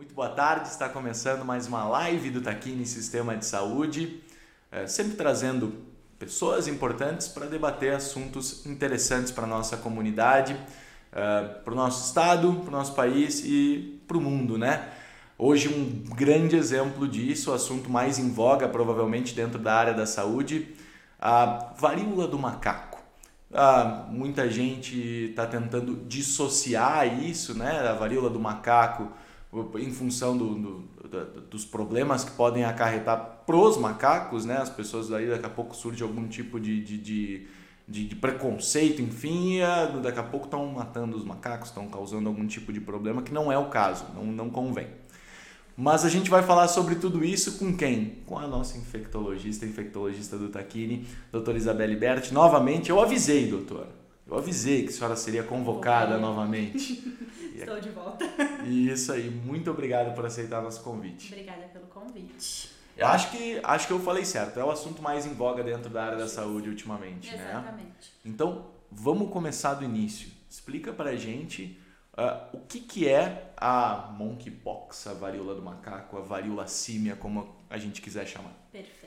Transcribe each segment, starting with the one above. Muito boa tarde, está começando mais uma live do Taquini Sistema de Saúde, sempre trazendo pessoas importantes para debater assuntos interessantes para a nossa comunidade, para o nosso estado, para o nosso país e para o mundo, né? Hoje um grande exemplo disso, o assunto mais em voga provavelmente dentro da área da saúde, a varíola do macaco. Muita gente está tentando dissociar isso, né? A varíola do macaco em função dos problemas que podem acarretar pros macacos, né? As pessoas daí daqui a pouco surge algum tipo de preconceito, enfim, daqui a pouco estão matando os macacos, estão causando algum tipo de problema, que não é o caso, não convém. Mas a gente vai falar sobre tudo isso com quem? Com a nossa infectologista do Taquini, doutora Isabel Berti. Novamente, eu avisei, doutora. Eu avisei que a senhora seria convocada novamente. Estou de volta. Isso aí, muito obrigado por aceitar nosso convite. Obrigada pelo convite. Eu acho que eu falei certo, é o assunto mais em voga dentro da área da saúde ultimamente, exatamente, né? Exatamente. Então, vamos começar do início. Explica pra gente o que é a monkeypox, a varíola do macaco, a varíola símia, como a gente quiser chamar. Perfeito.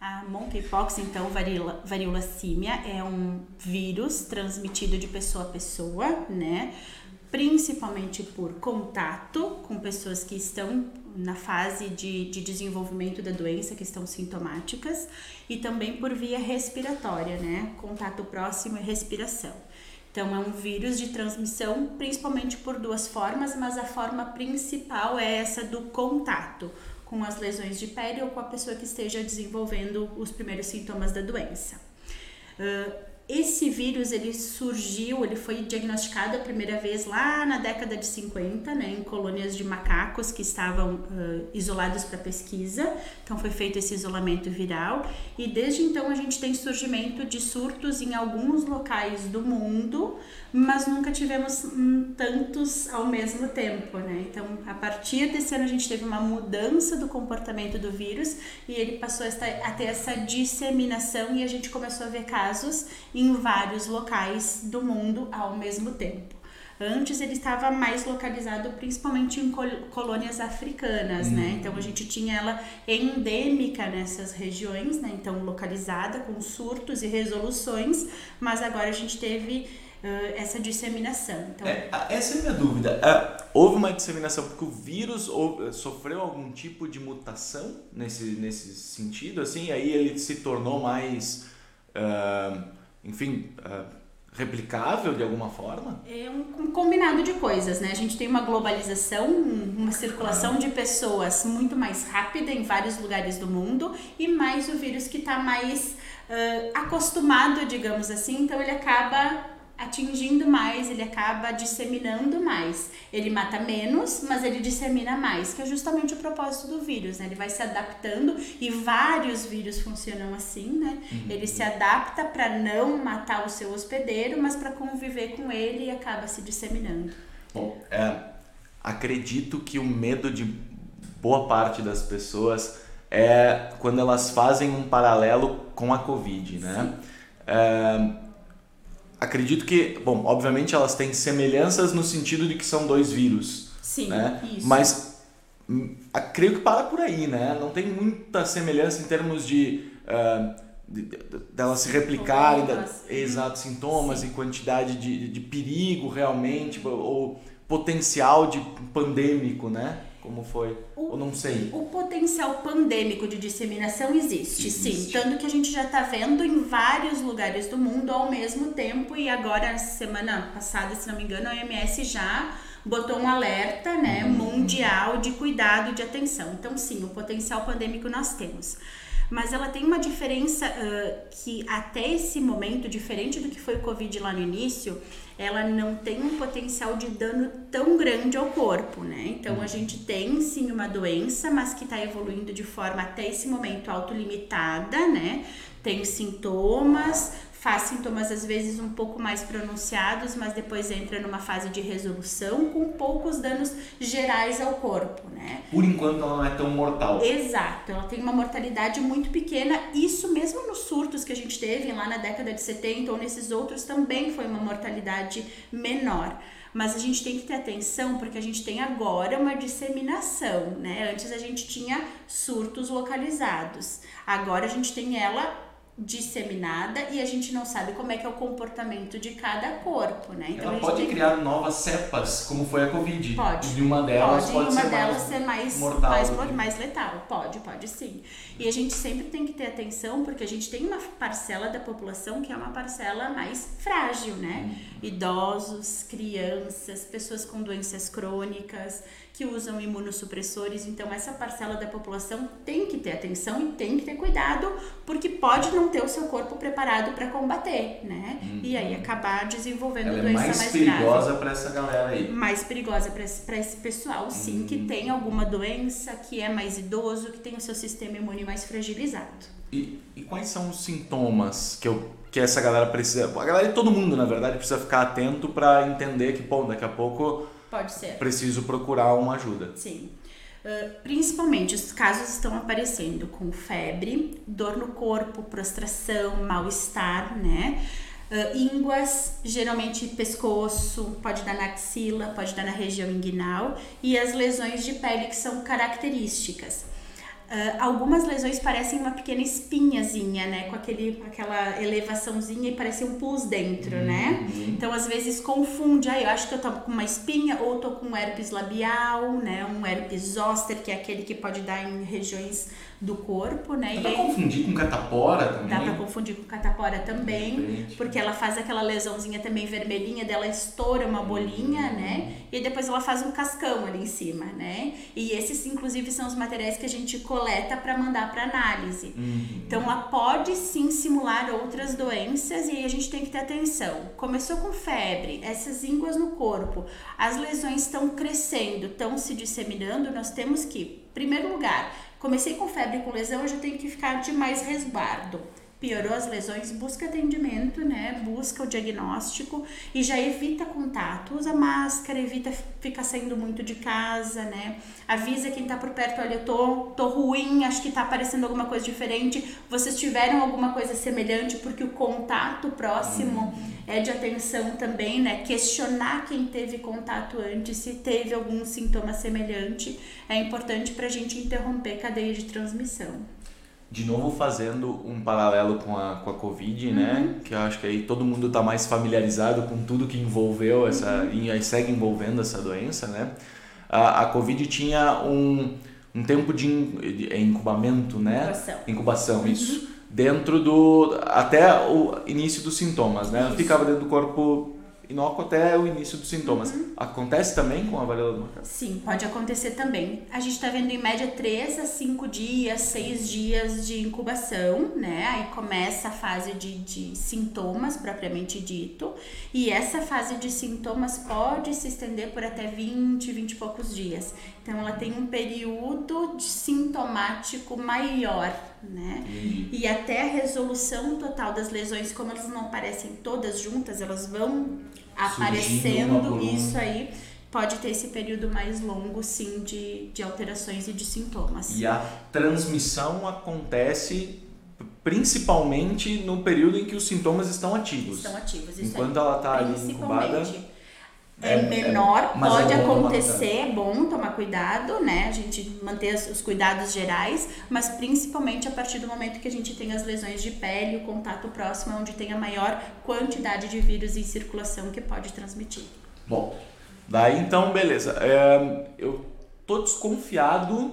A monkeypox, então, varíola símia, é um vírus transmitido de pessoa a pessoa, né? Principalmente por contato com pessoas que estão na fase de desenvolvimento da doença, que estão sintomáticas, e também por via respiratória, né? Contato próximo e respiração. Então, é um vírus de transmissão principalmente por duas formas, mas a forma principal é essa do contato, com as lesões de pele ou com a pessoa que esteja desenvolvendo os primeiros sintomas da doença. Esse vírus, ele foi diagnosticado a primeira vez lá na década de 50, né, em colônias de macacos que estavam isolados para pesquisa. Então foi feito esse isolamento viral e desde então a gente tem surgimento de surtos em alguns locais do mundo, mas nunca tivemos tantos ao mesmo tempo, né? Então, a partir desse ano a gente teve uma mudança do comportamento do vírus e ele passou a ter essa disseminação e a gente começou a ver casos em vários locais do mundo ao mesmo tempo. Antes ele estava mais localizado principalmente em colônias africanas, né? Então a gente tinha ela endêmica nessas regiões, né? Então localizada com surtos e resoluções, mas agora a gente teve essa disseminação. Então... essa é a minha dúvida. Houve uma disseminação porque o vírus sofreu algum tipo de mutação nesse sentido, assim, aí ele se tornou mais, replicável de alguma forma? É um combinado de coisas, né? A gente tem uma globalização, uma circulação de pessoas muito mais rápida em vários lugares do mundo e mais o vírus que está mais acostumado, digamos assim, então ele acaba atingindo mais, ele acaba disseminando mais. Ele mata menos, mas ele dissemina mais, que é justamente o propósito do vírus, né? Ele vai se adaptando e vários vírus funcionam assim, né? Ele se adapta para não matar o seu hospedeiro, mas para conviver com ele e acaba se disseminando. Bom, acredito que o medo de boa parte das pessoas é quando elas fazem um paralelo com a Covid, né? Acredito que, bom, obviamente elas têm semelhanças no sentido de que são dois vírus. Sim, né? Isso. Mas creio que para por aí, né? Não tem muita semelhança em termos de elas se replicarem, exato, sintomas, sim, e quantidade de perigo realmente, ou potencial de pandêmico, né? Como foi? Ou não sei. O potencial pandêmico de disseminação existe, sim. Tanto que a gente já está vendo em vários lugares do mundo ao mesmo tempo e agora, semana passada, se não me engano, a OMS já botou um alerta, né, mundial de cuidado e de atenção. Então, sim, o potencial pandêmico nós temos. Mas ela tem uma diferença que até esse momento, diferente do que foi o Covid lá no início, ela não tem um potencial de dano tão grande ao corpo, né? Então, a gente tem, sim, uma doença, mas que está evoluindo de forma, até esse momento, autolimitada, né? Tem sintomas, faz sintomas, às vezes, um pouco mais pronunciados, mas depois entra numa fase de resolução com poucos danos gerais ao corpo, né? Por enquanto, ela não é tão mortal. Exato. Ela tem uma mortalidade muito pequena. Isso mesmo nos surtos que a gente teve lá na década de 70 ou nesses outros também foi uma mortalidade menor. mas a gente tem que ter atenção porque a gente tem agora uma disseminação, né? Antes a gente tinha surtos localizados, agora a gente tem ela disseminada e a gente não sabe como é que é o comportamento de cada corpo, né? Então, ela pode criar novas cepas, como foi a Covid. Pode. E uma delas pode ser mais letal. Pode sim. E a gente sempre tem que ter atenção, porque a gente tem uma parcela da população que é uma parcela mais frágil, né? Idosos, crianças, pessoas com doenças crônicas, que usam imunossupressores. Então, essa parcela da população tem que ter atenção e tem que ter cuidado, porque pode não ter o seu corpo preparado para combater, né? E aí acabar desenvolvendo doença mais grave. Perigosa para essa galera aí. Mais perigosa para esse pessoal, sim, que tem alguma doença, que é mais idoso, que tem o seu sistema imune mais fragilizado. E quais são os sintomas que essa galera precisa... A galera e todo mundo, na verdade, precisa ficar atento para entender que, bom, daqui a pouco... Pode ser. Preciso procurar uma ajuda. Sim. Principalmente os casos estão aparecendo com febre, dor no corpo, prostração, mal-estar, né? Ínguas, geralmente pescoço, pode dar na axila, pode dar na região inguinal, e as lesões de pele que são características. Algumas lesões parecem uma pequena espinhazinha, né? Com aquela elevaçãozinha e parece um pus dentro, né? Então, às vezes, confunde. Eu acho que eu tô com uma espinha ou tô com um herpes labial, né? Um herpes zoster, que é aquele que pode dar em regiões do corpo, né? Dá pra confundir com catapora também? Dá pra confundir com catapora também, porque ela faz aquela lesãozinha também vermelhinha, dela estoura uma bolinha, né? E depois ela faz um cascão ali em cima, né? E esses, inclusive, são os materiais que a gente coleta para mandar para análise. Então, ela pode sim simular outras doenças, e aí a gente tem que ter atenção. Começou com febre, essas ínguas no corpo, as lesões estão crescendo, estão se disseminando, nós temos que, em primeiro lugar, comecei com febre e com lesão, eu já tenho que ficar de mais resguardo. Piorou as lesões, busca atendimento, né? Busca o diagnóstico e já evita contato. Usa máscara, evita ficar saindo muito de casa, né? Avisa quem tá por perto, olha, eu tô ruim, acho que tá aparecendo alguma coisa diferente. Vocês tiveram alguma coisa semelhante? Porque o contato próximo é de atenção também, né? Questionar quem teve contato antes, se teve algum sintoma semelhante. É importante pra gente interromper cadeia de transmissão. De novo, fazendo um paralelo com a Covid, né? Que eu acho que aí todo mundo está mais familiarizado com tudo que envolveu essa... E aí segue envolvendo essa doença, né? A Covid tinha um tempo de incubamento, né? Incubação, isso. Dentro do... Até o início dos sintomas, né? Isso. Ficava dentro do corpo... inócuo até o início dos sintomas. Acontece também com a varíola do macaco? Sim, pode acontecer também. A gente está vendo em média 3 a 5 dias, 6 dias de incubação, né? Aí começa a fase de sintomas, propriamente dito. E essa fase de sintomas pode se estender por até 20 e poucos dias. Então, ela tem um período de sintomático maior, né? E até a resolução total das lesões, como elas não aparecem todas juntas, elas vão aparecendo, isso aí pode ter esse período mais longo, sim, de alterações e de sintomas. E a transmissão acontece principalmente no período em que os sintomas estão ativos. Isso. Enquanto ela está ali incubada... É menor, pode acontecer, é bom tomar cuidado, né? A gente manter os cuidados gerais, mas principalmente a partir do momento que a gente tem as lesões de pele, o contato próximo, onde tem a maior quantidade de vírus em circulação que pode transmitir. Bom, daí então, beleza. Eu tô desconfiado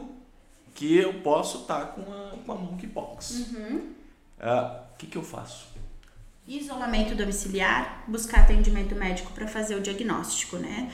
que eu posso estar com a monkeypox. O que eu faço? Isolamento domiciliar, buscar atendimento médico para fazer o diagnóstico, né?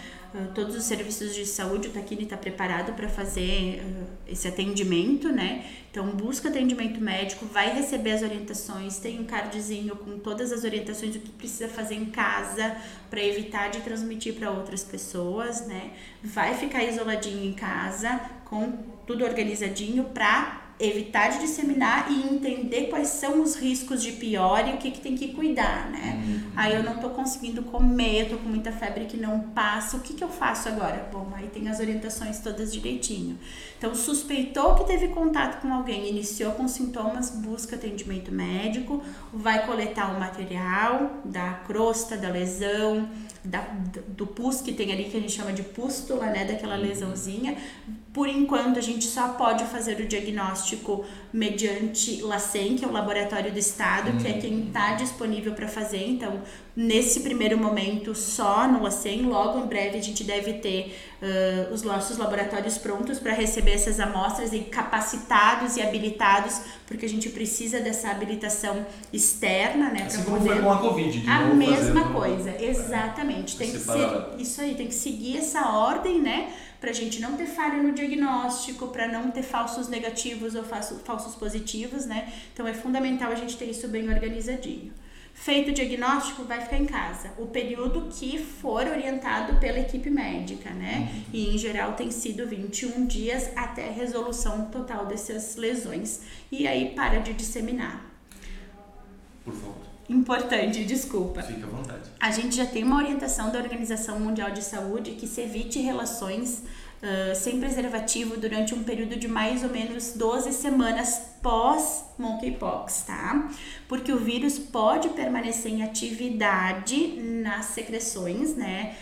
Todos os serviços de saúde, o Taquini está preparado para fazer esse atendimento, né? Então, busca atendimento médico, vai receber as orientações, tem um cardzinho com todas as orientações do que precisa fazer em casa para evitar de transmitir para outras pessoas, né? Vai ficar isoladinho em casa, com tudo organizadinho para evitar de disseminar e entender quais são os riscos de pior e o que tem que cuidar, né? Aí eu não tô conseguindo comer, eu tô com muita febre que não passa, o que eu faço agora? Bom, aí tem as orientações todas direitinho. Então, suspeitou que teve contato com alguém, iniciou com sintomas, busca atendimento médico, vai coletar o material da crosta, da lesão, do pus que tem ali, que a gente chama de pústula, né, daquela lesãozinha. Por enquanto, a gente só pode fazer o diagnóstico mediante LACEN, que é o laboratório do estado, que é quem está disponível para fazer. Então, nesse primeiro momento, só no LACEN. Logo em breve, a gente deve ter os nossos laboratórios prontos para receber essas amostras, e capacitados e habilitados, porque a gente precisa dessa habilitação externa, né, assim para poder... com a Covid, de novo, a mesma coisa, exatamente. Tem que ser isso aí, tem que seguir essa ordem, né? Pra gente não ter falha no diagnóstico, pra não ter falsos negativos ou falsos positivos, né? Então é fundamental a gente ter isso bem organizadinho. Feito o diagnóstico, vai ficar em casa o período que for orientado pela equipe médica, né? E em geral tem sido 21 dias até a resolução total dessas lesões. E aí para de disseminar. Por favor. Importante, desculpa. Fique à vontade. A gente já tem uma orientação da Organização Mundial de Saúde que se evite relações sem preservativo durante um período de mais ou menos 12 semanas pós monkeypox, tá? Porque o vírus pode permanecer em atividade nas secreções, né?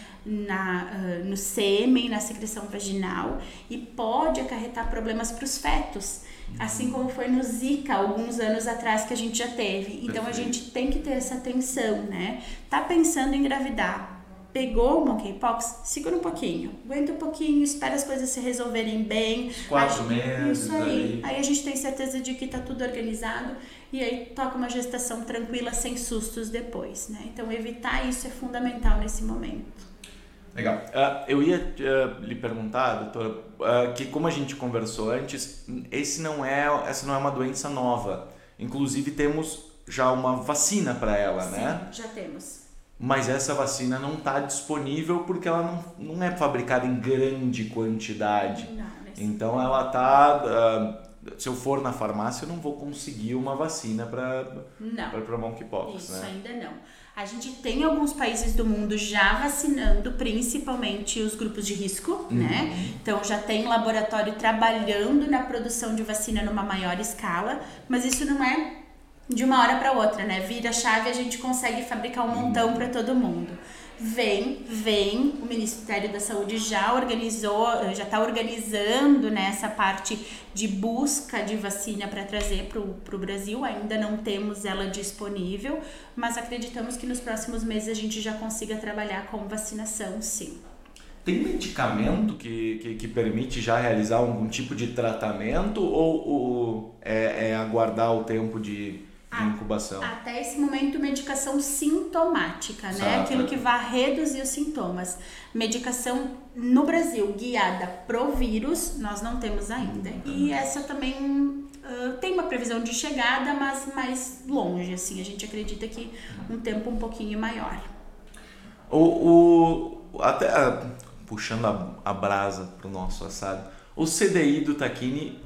No sêmen, na secreção vaginal, e pode acarretar problemas para os fetos, assim como foi no Zika alguns anos atrás que a gente já teve. Então a gente tem que ter essa atenção, né? Tá pensando em engravidar, pegou o monkeypox, segura um pouquinho, aguenta um pouquinho, espera as coisas se resolverem bem, 4 meses, isso aí a gente tem certeza de que tá tudo organizado, e aí toca uma gestação tranquila, sem sustos depois, né? Então evitar isso é fundamental nesse momento. Legal. Eu ia lhe perguntar, doutora, que como a gente conversou antes, essa não é uma doença nova. Inclusive temos já uma vacina para ela, sim, né? Sim, já temos. Mas essa vacina não está disponível porque ela não é fabricada em grande quantidade. Então ela está... se eu for na farmácia, eu não vou conseguir uma vacina para monkeypox, isso, né? Ainda não. A gente tem alguns países do mundo já vacinando, principalmente os grupos de risco, né? Então, já tem laboratório trabalhando na produção de vacina numa maior escala, mas isso não é de uma hora para outra, né? Vira a chave, a gente consegue fabricar um montão para todo mundo. Vem, o Ministério da Saúde já está organizando, né, essa parte de busca de vacina para trazer para o Brasil. Ainda não temos ela disponível, mas acreditamos que nos próximos meses a gente já consiga trabalhar com vacinação, sim. Tem medicamento que permite já realizar algum tipo de tratamento ou é aguardar o tempo de... incubação. Até esse momento, medicação sintomática, certo, né? Aquilo que vai reduzir os sintomas. Medicação no Brasil guiada pro vírus, nós não temos ainda. E essa também tem uma previsão de chegada, mas mais longe, assim. A gente acredita que um tempo um pouquinho maior. Puxando a brasa pro nosso assado, o CDI do Taquini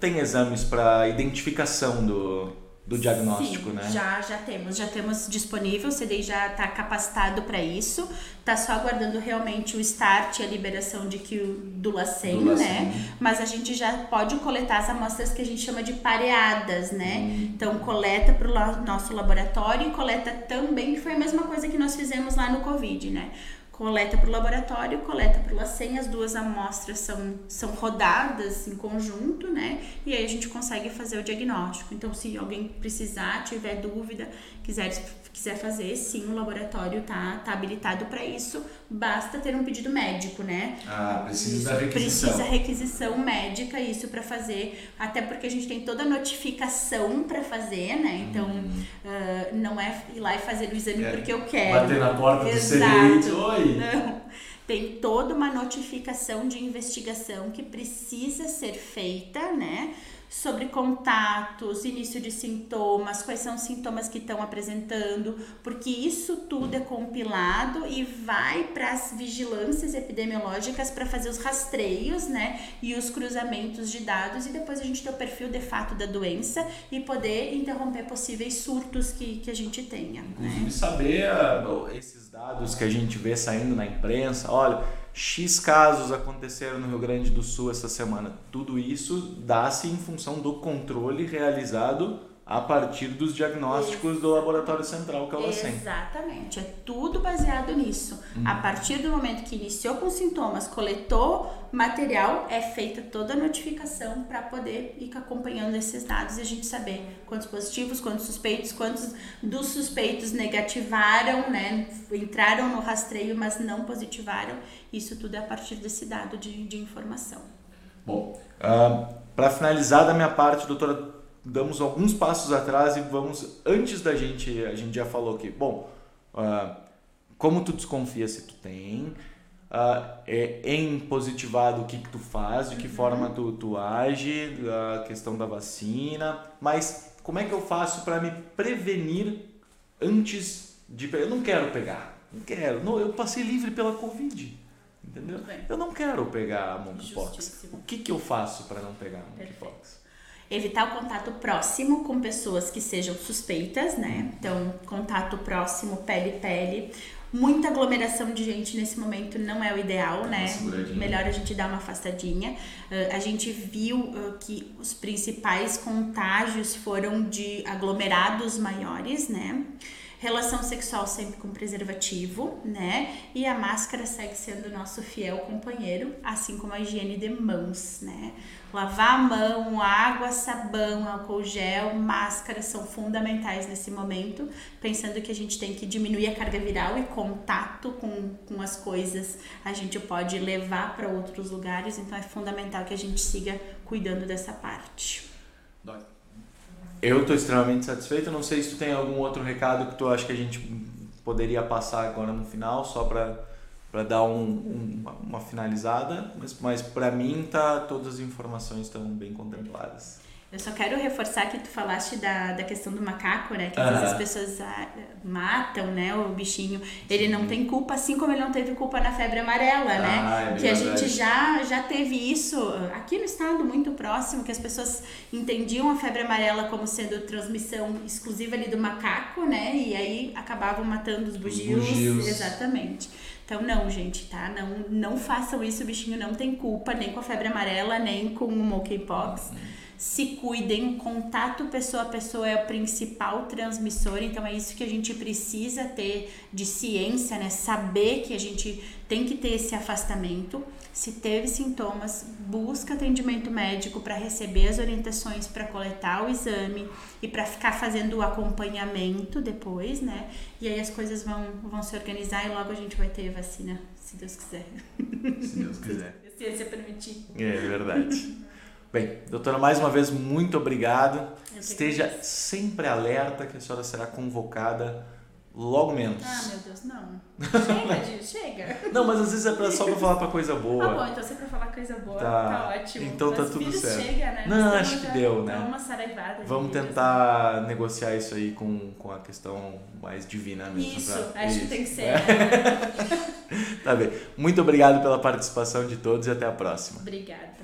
tem exames para identificação do diagnóstico, sim, né? Já temos disponível, o CDI já está capacitado para isso, está só aguardando realmente o start e a liberação do LACEN, né? Mas a gente já pode coletar as amostras que a gente chama de pareadas, né? Então, coleta para o nosso laboratório e coleta também, que foi a mesma coisa que nós fizemos lá no Covid, né? Coleta para o laboratório, coleta para o LACEN, as duas amostras são rodadas em conjunto, né? E aí a gente consegue fazer o diagnóstico. Então, se alguém precisar, tiver dúvida, quiser fazer, sim, o laboratório tá habilitado para isso, basta ter um pedido médico, né? Precisa requisição médica, isso, para fazer, até porque a gente tem toda a notificação para fazer, né? Então, não é ir lá e fazer o exame porque eu quero. Bater na porta do CDI, oi! Não. Tem toda uma notificação de investigação que precisa ser feita, né? Sobre contatos, início de sintomas, quais são os sintomas que estão apresentando, porque isso tudo é compilado e vai para as vigilâncias epidemiológicas para fazer os rastreios, né, e os cruzamentos de dados, e depois a gente tem o perfil de fato da doença e poder interromper possíveis surtos que a gente tenha. Inclusive, né? Saber esses dados que a gente vê saindo na imprensa, olha... X casos aconteceram no Rio Grande do Sul essa semana. Tudo isso dá-se em função do controle realizado a partir dos diagnósticos do Laboratório Central, que é o LACEN. Exatamente, é tudo baseado nisso. A partir do momento que iniciou com sintomas, coletou material, é feita toda a notificação para poder ir acompanhando esses dados e a gente saber quantos positivos, quantos suspeitos, quantos dos suspeitos negativaram, né, entraram no rastreio, mas não positivaram. Isso tudo é a partir desse dado de informação. Bom, para finalizar da minha parte, doutora, damos alguns passos atrás e vamos, antes da gente, a gente já falou que, bom, como tu desconfia se tu tem, em positivado o que tu faz, de que forma tu age, a questão da vacina, mas como é que eu faço para me prevenir antes de pegar? Eu não quero pegar, não, eu passei livre pela Covid, entendeu? Eu não quero pegar a monkeypox. O que eu faço para não pegar a monkeypox? Evitar o contato próximo com pessoas que sejam suspeitas, né? Então, contato próximo, pele a pele. Muita aglomeração de gente nesse momento não é o ideal, né? Melhor a gente dar uma afastadinha. A gente viu que os principais contágios foram de aglomerados maiores, né? Relação sexual sempre com preservativo, né? E a máscara segue sendo nosso fiel companheiro, assim como a higiene de mãos, né? Lavar a mão, água, sabão, álcool gel, máscara são fundamentais nesse momento, pensando que a gente tem que diminuir a carga viral e contato com as coisas a gente pode levar para outros lugares, então é fundamental que a gente siga cuidando dessa parte. Eu estou extremamente satisfeito, não sei se tu tem algum outro recado que tu acha que a gente poderia passar agora no final, só para dar uma finalizada, mas para mim todas as informações estão bem contempladas. Eu só quero reforçar que tu falaste da questão do macaco, né? Que às vezes as pessoas matam, né, o bichinho. Ele não tem culpa, assim como ele não teve culpa na febre amarela, né? É que a gente já teve isso aqui no estado muito próximo, que as pessoas entendiam a febre amarela como sendo transmissão exclusiva ali do macaco, né? E aí acabavam matando os bugios. Exatamente. Então não, gente, tá? Não façam isso, o bichinho não tem culpa, nem com a febre amarela, nem com o monkeypox. Se cuidem, contato pessoa a pessoa é o principal transmissor, então é isso que a gente precisa ter de ciência, né? Saber que a gente tem que ter esse afastamento. Se teve sintomas, busca atendimento médico para receber as orientações, para coletar o exame e para ficar fazendo o acompanhamento depois, né? E aí as coisas vão se organizar e logo a gente vai ter vacina, se Deus quiser. Se Deus quiser. Se a ciência permitir. É verdade. Bem, doutora, mais uma vez, muito obrigado. Esteja sempre alerta que a senhora será convocada logo menos. Ah, meu Deus, não. Chega. Não, mas às vezes é só pra falar pra coisa boa. Ah, bom, então se é pra falar coisa boa, tá ótimo. Então mas tá tudo certo. Chega, né? Não, acho que deu, né? Uma saraivada. Vamos tentar negociar isso aí com a questão mais divina mesmo. Acho que tem que ser. Tá bem. Muito obrigado pela participação de todos e até a próxima. Obrigada.